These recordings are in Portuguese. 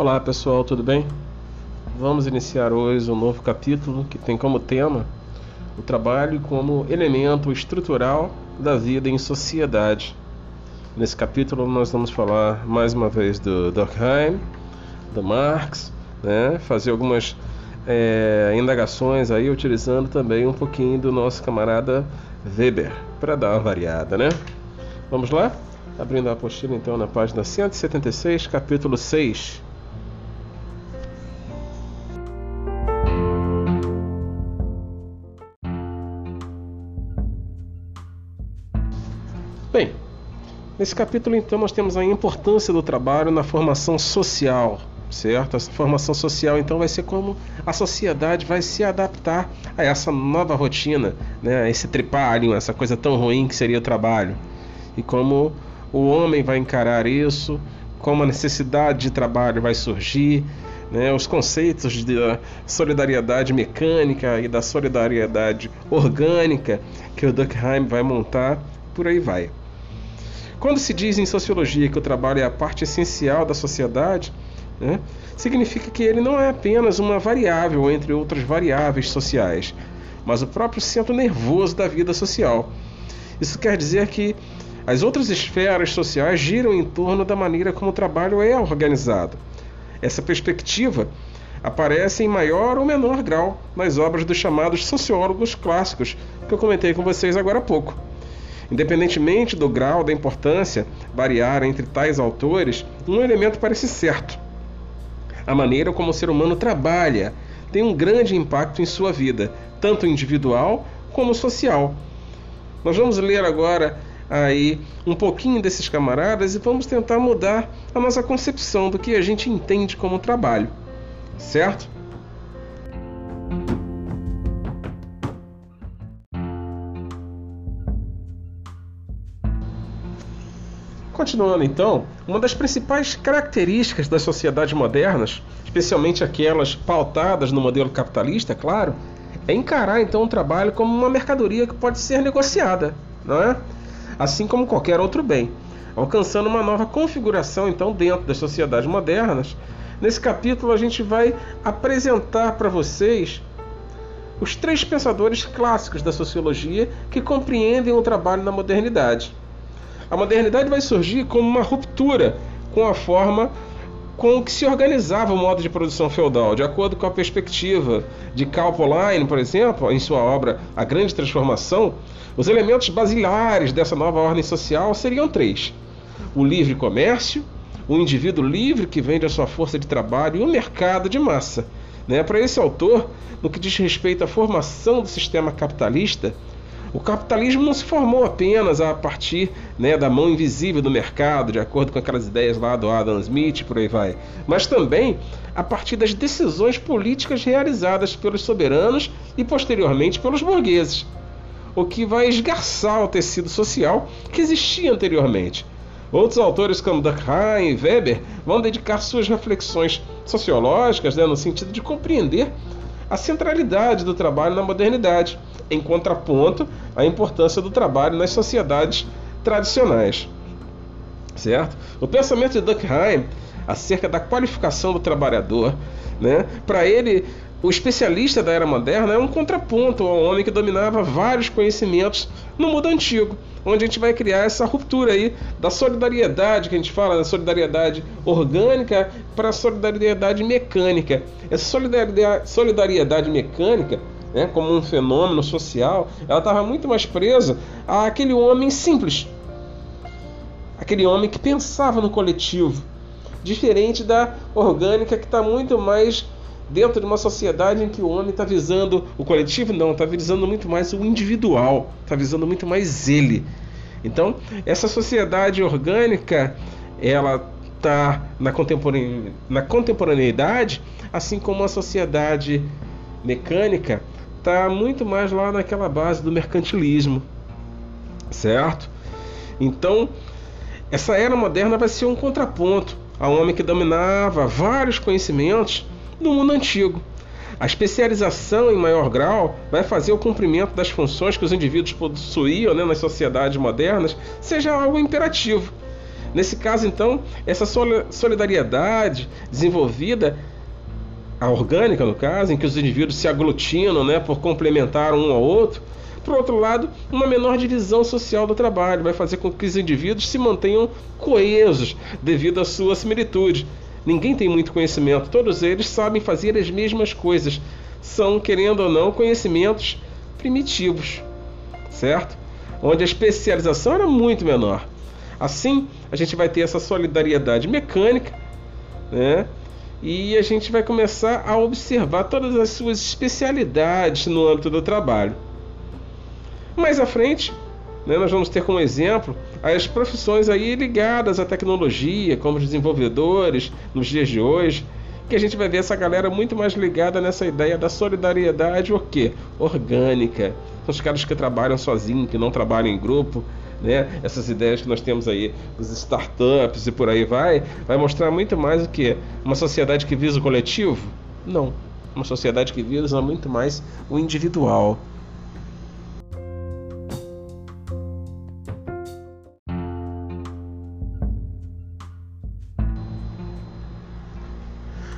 Olá pessoal, tudo bem? Vamos iniciar hoje um novo capítulo que tem como tema o trabalho como elemento estrutural da vida em sociedade. Nesse capítulo nós vamos falar mais uma vez do Durkheim, do Marx, né? Fazer algumas indagações aí, utilizando também um pouquinho do nosso camarada Weber, para dar uma variada, né? Vamos lá? Abrindo a apostila então na página 176, capítulo 6. Bem, nesse capítulo então nós temos a importância do trabalho na formação social, certo? Essa formação social então vai ser como a sociedade vai se adaptar a essa nova rotina, né? Esse tripálio, essa coisa tão ruim que seria o trabalho, e como o homem vai encarar isso, como a necessidade de trabalho vai surgir, né? Os conceitos de solidariedade mecânica e da solidariedade orgânica que o Durkheim vai montar, por aí vai. Quando se diz em sociologia que o trabalho é a parte essencial da sociedade, né, significa que ele não é apenas uma variável entre outras variáveis sociais, mas o próprio centro nervoso da vida social. Isso quer dizer que as outras esferas sociais giram em torno da maneira como o trabalho é organizado. Essa perspectiva aparece em maior ou menor grau nas obras dos chamados sociólogos clássicos que eu comentei com vocês agora há pouco. Independentemente do grau da importância variar entre tais autores, um elemento parece certo. A maneira como o ser humano trabalha tem um grande impacto em sua vida, tanto individual como social. Nós vamos ler agora aí um pouquinho desses camaradas e vamos tentar mudar a nossa concepção do que a gente entende como trabalho, certo? Continuando então, uma das principais características das sociedades modernas, especialmente aquelas pautadas no modelo capitalista, claro, é encarar então o trabalho como uma mercadoria que pode ser negociada, não é? Assim como qualquer outro bem, alcançando uma nova configuração então dentro das sociedades modernas. Nesse capítulo a gente vai apresentar para vocês os três pensadores clássicos da sociologia que compreendem o trabalho na modernidade. A modernidade vai surgir como uma ruptura com a forma com que se organizava o modo de produção feudal, de acordo com a perspectiva de Karl Polanyi, por exemplo, em sua obra A Grande Transformação. Os elementos basilares dessa nova ordem social seriam três: o livre comércio, o indivíduo livre que vende a sua força de trabalho e o mercado de massa, né? Para esse autor, no que diz respeito à formação do sistema capitalista, o capitalismo não se formou apenas a partir, né, da mão invisível do mercado, de acordo com aquelas ideias lá do Adam Smith, por aí vai, mas também a partir das decisões políticas realizadas pelos soberanos e posteriormente pelos burgueses, o que vai esgarçar o tecido social que existia anteriormente. Outros autores como Durkheim e Weber vão dedicar suas reflexões sociológicas, né, no sentido de compreender a centralidade do trabalho na modernidade, em contraponto à importância do trabalho nas sociedades tradicionais, certo? O pensamento de Durkheim acerca da qualificação do trabalhador, né? Para ele, o especialista da era moderna é um contraponto ao homem que dominava vários conhecimentos no mundo antigo, onde a gente vai criar essa ruptura aí da solidariedade que a gente fala, da solidariedade orgânica para a solidariedade mecânica. Essa solidariedade mecânica, né, como um fenômeno social, ela estava muito mais presa àquele homem simples, aquele homem que pensava no coletivo, diferente da orgânica que está muito mais dentro de uma sociedade em que o homem está visando o coletivo, não, está visando muito mais o individual, está visando muito mais ele. Então, essa sociedade orgânica, ela está na contemporaneidade, assim como a sociedade mecânica está muito mais lá naquela base do mercantilismo, certo? Então, essa era moderna vai ser um contraponto ao homem que dominava vários conhecimentos no mundo antigo. A especialização em maior grau vai fazer o cumprimento das funções que os indivíduos possuíam, né, nas sociedades modernas, seja algo imperativo. Nesse caso, então, essa solidariedade desenvolvida, a orgânica, no caso, em que os indivíduos se aglutinam, né, por complementar um ao outro. Por outro lado, uma menor divisão social do trabalho vai fazer com que os indivíduos se mantenham coesos devido à sua similitude. Ninguém tem muito conhecimento, todos eles sabem fazer as mesmas coisas. São, querendo ou não, conhecimentos primitivos, certo? Onde a especialização era muito menor. Assim, a gente vai ter essa solidariedade mecânica, né? E a gente vai começar a observar todas as suas especialidades no âmbito do trabalho. Mais à frente, né, nós vamos ter como exemplo as profissões aí ligadas à tecnologia, como os desenvolvedores nos dias de hoje, que a gente vai ver essa galera muito mais ligada nessa ideia da solidariedade, o quê? Orgânica. São os caras que trabalham sozinhos, que não trabalham em grupo, né? Essas ideias que nós temos aí, os startups e por aí vai mostrar muito mais o que? Uma sociedade que visa o coletivo? Não. Uma sociedade que visa muito mais o individual.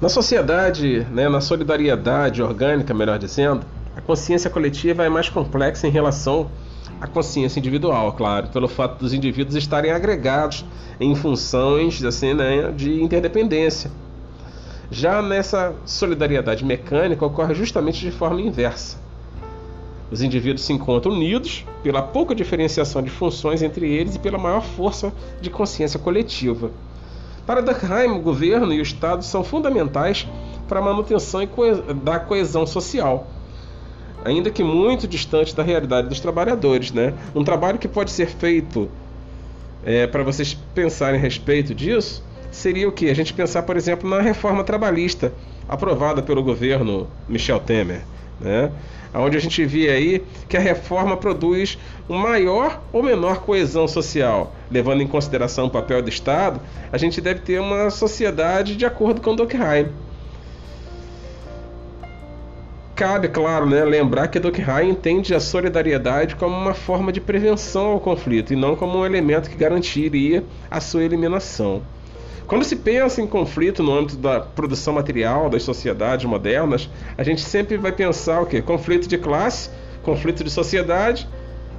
Na sociedade, né, na solidariedade orgânica, melhor dizendo, a consciência coletiva é mais complexa em relação a consciência individual, claro, pelo fato dos indivíduos estarem agregados em funções assim, né, de interdependência. Já nessa solidariedade mecânica ocorre justamente de forma inversa. Os indivíduos se encontram unidos pela pouca diferenciação de funções entre eles e pela maior força de consciência coletiva. Para Durkheim, o governo e o Estado são fundamentais para a manutenção da coesão social, ainda que muito distante da realidade dos trabalhadores, né? Um trabalho que pode ser feito, para vocês pensarem a respeito disso, seria o que? A gente pensar, por exemplo, na reforma trabalhista, aprovada pelo governo Michel Temer, né? Onde a gente vê aí que a reforma produz uma maior ou menor coesão social. Levando em consideração o papel do Estado, a gente deve ter uma sociedade de acordo com Durkheim. Cabe, claro, né, lembrar que Durkheim entende a solidariedade como uma forma de prevenção ao conflito e não como um elemento que garantiria a sua eliminação. Quando se pensa em conflito no âmbito da produção material das sociedades modernas, a gente sempre vai pensar o quê? Conflito de classe, conflito de sociedade,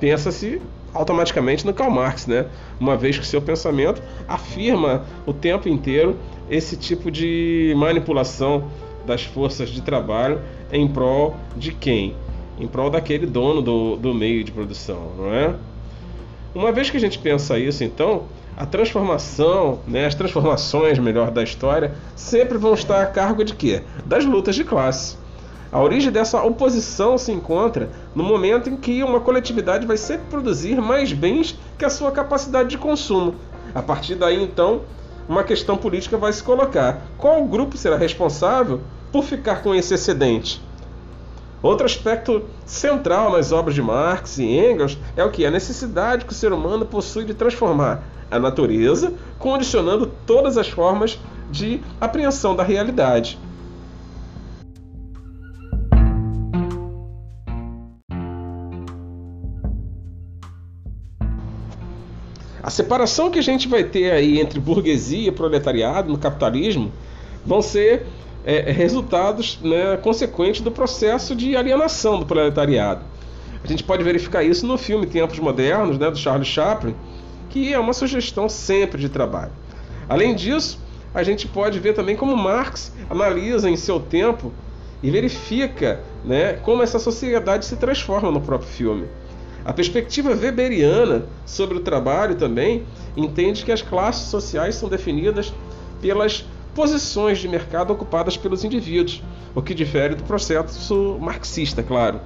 pensa-se automaticamente no Karl Marx, né? Uma vez que seu pensamento afirma o tempo inteiro esse tipo de manipulação das forças de trabalho em prol de quem? Em prol daquele dono do meio de produção, não é? Uma vez que a gente pensa isso, então, a transformação, né, as transformações, melhor, da história sempre vão estar a cargo de quê? Das lutas de classe. A origem dessa oposição se encontra no momento em que uma coletividade vai sempre produzir mais bens que a sua capacidade de consumo. A partir daí, então, uma questão política vai se colocar. Qual grupo será responsável por ficar com esse excedente? Outro aspecto central nas obras de Marx e Engels é o que? A necessidade que o ser humano possui de transformar a natureza, condicionando todas as formas de apreensão da realidade. A separação que a gente vai ter aí entre burguesia e proletariado no capitalismo vão ser resultados, né, consequentes do processo de alienação do proletariado. A gente pode verificar isso no filme Tempos Modernos, né, do Charles Chaplin, que é uma sugestão sempre de trabalho. Além disso, a gente pode ver também como Marx analisa em seu tempo e verifica, né, como essa sociedade se transforma no próprio filme. A perspectiva weberiana sobre o trabalho também entende que as classes sociais são definidas pelas posições de mercado ocupadas pelos indivíduos, o que difere do processo marxista, claro.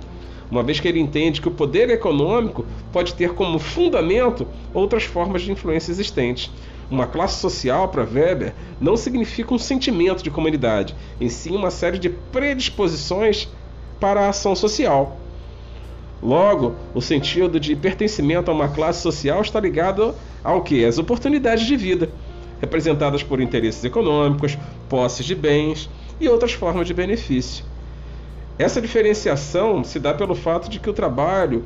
Uma vez que ele entende que o poder econômico pode ter como fundamento outras formas de influência existentes. Uma classe social, para Weber, não significa um sentimento de comunidade, em sim uma série de predisposições para a ação social. Logo, o sentido de pertencimento a uma classe social está ligado ao quê? Às oportunidades de vida, representadas por interesses econômicos, posses de bens e outras formas de benefício. Essa diferenciação se dá pelo fato de que o trabalho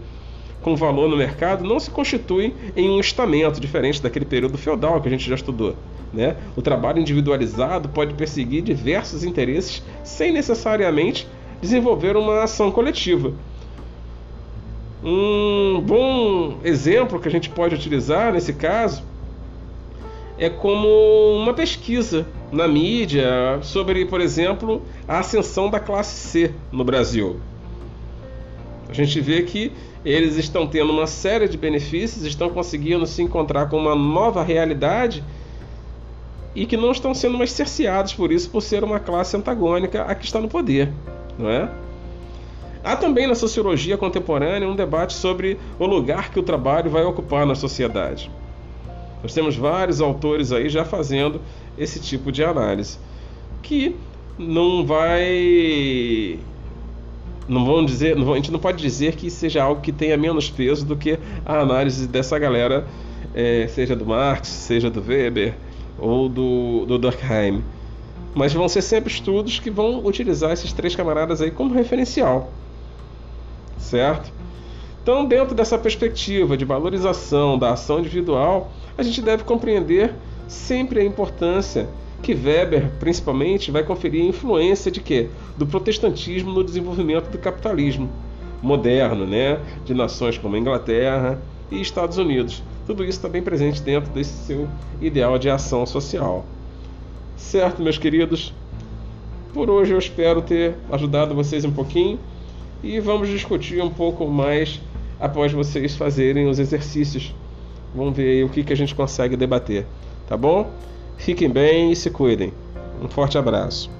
com valor no mercado não se constitui em um estamento, diferente daquele período feudal que a gente já estudou, né? O trabalho individualizado pode perseguir diversos interesses sem necessariamente desenvolver uma ação coletiva. Um bom exemplo que a gente pode utilizar nesse caso é como uma pesquisa na mídia sobre, por exemplo, a ascensão da classe C no Brasil. A gente vê que eles estão tendo uma série de benefícios, estão conseguindo se encontrar com uma nova realidade e que não estão sendo mais cerceados por isso, por ser uma classe antagônica a que está no poder, não é? Há também na sociologia contemporânea um debate sobre o lugar que o trabalho vai ocupar na sociedade. Nós temos vários autores aí já fazendo esse tipo de análise, que a gente não pode dizer que seja algo que tenha menos peso do que a análise dessa galera, seja do Marx, seja do Weber ou do Durkheim. Mas vão ser sempre estudos que vão utilizar esses três camaradas aí como referencial. Certo? Então, dentro dessa perspectiva de valorização da ação individual, a gente deve compreender sempre a importância que Weber, principalmente, vai conferir a influência de quê? Do protestantismo no desenvolvimento do capitalismo moderno, né? De nações como a Inglaterra e Estados Unidos. Tudo isso está bem presente dentro desse seu ideal de ação social. Certo, meus queridos? Por hoje eu espero ter ajudado vocês um pouquinho. E vamos discutir um pouco mais após vocês fazerem os exercícios. Vamos ver aí o que a gente consegue debater, tá bom? Fiquem bem e se cuidem. Um forte abraço.